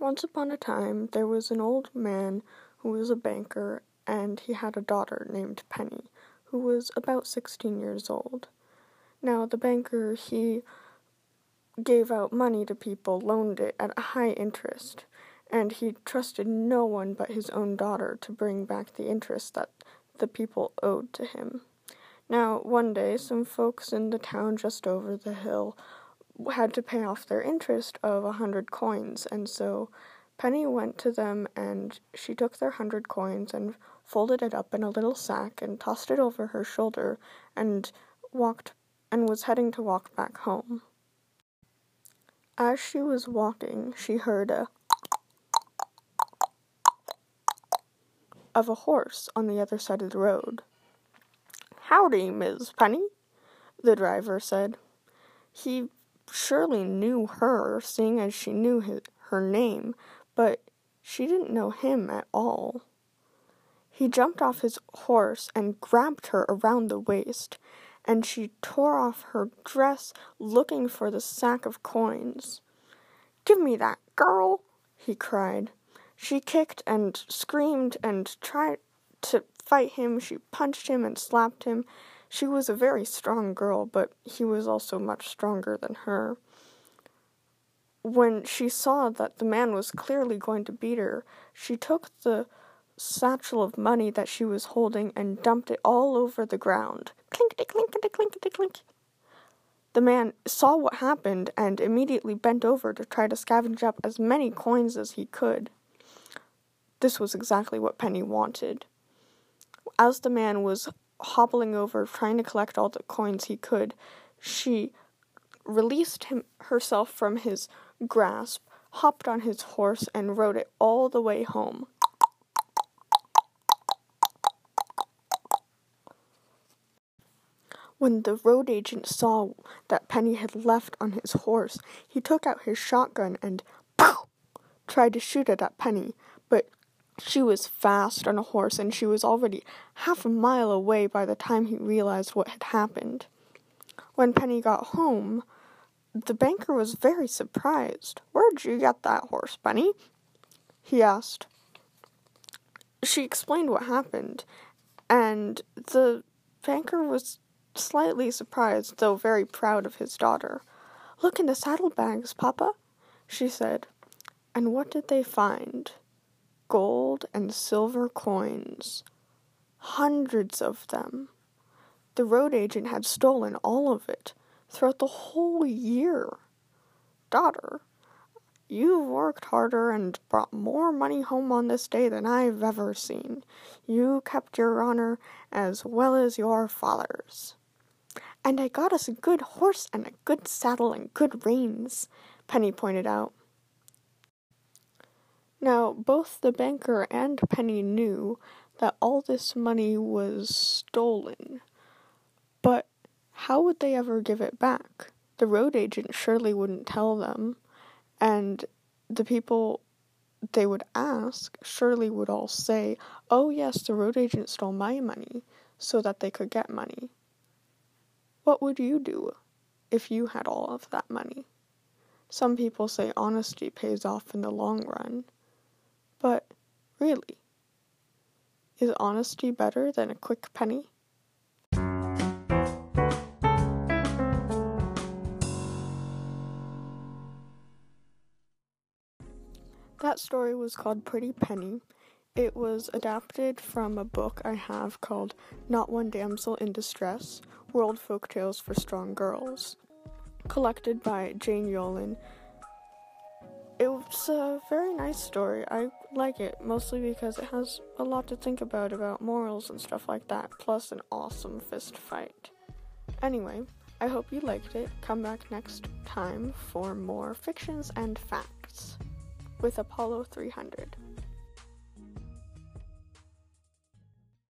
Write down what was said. Once upon a time, there was an old man who was a banker, and he had a daughter named Penny, who was about 16 years old. Now, the banker, he gave out money to people, loaned it at a high interest, and he trusted no one but his own daughter to bring back the interest that the people owed to him. Now, one day, some folks in the town just over the hill had to pay off their interest of 100 coins, and so Penny went to them, and she took their 100 coins and folded it up in a little sack and tossed it over her shoulder and was heading to walk back home. As she was walking, she heard of a horse on the other side of the road. "Howdy, Miss Penny," the driver said. He surely knew her, seeing as she knew her name, but she didn't know him at all. He jumped off his horse and grabbed her around the waist, and she tore off her dress, looking for the sack of coins. "Give me that, girl!" he cried. She kicked and screamed and tried to fight him. She punched him and slapped him. She was a very strong girl, but he was also much stronger than her. When she saw that the man was clearly going to beat her, she took the satchel of money that she was holding and dumped it all over the ground. Clinkety, clinkety, clinkety, clink. The man saw what happened and immediately bent over to try to scavenge up as many coins as he could. This was exactly what Penny wanted. As the man was hobbling over, trying to collect all the coins he could, she released herself from his grasp, hopped on his horse, and rode it all the way home. When the road agent saw that Penny had left on his horse, he took out his shotgun and pow, tried to shoot it at Penny, but she was fast on a horse, and she was already half a mile away by the time he realized what had happened. When Penny got home, the banker was very surprised. "Where'd you get that horse, Penny?" he asked. She explained what happened, and the banker was slightly surprised, though very proud of his daughter. "Look in the saddlebags, Papa," she said. And what did they find? Gold and silver coins. Hundreds of them. The road agent had stolen all of it throughout the whole year. "Daughter, you've worked harder and brought more money home on this day than I've ever seen. You kept your honor as well as your father's." "And I got us a good horse and a good saddle and good reins," Penny pointed out. Now, both the banker and Penny knew that all this money was stolen, but how would they ever give it back? The road agent surely wouldn't tell them, and the people they would ask surely would all say, "Oh yes, the road agent stole my money," so that they could get money. What would you do if you had all of that money? Some people say honesty pays off in the long run. But, really, is honesty better than a quick penny? That story was called Pretty Penny. It was adapted from a book I have called Not One Damsel in Distress, World Folk Tales for Strong Girls, collected by Jane Yolen. It's a very nice story. I like it, mostly because it has a lot to think about morals and stuff like that, plus an awesome fist fight. Anyway, I hope you liked it. Come back next time for more fictions and facts with Apollo 300.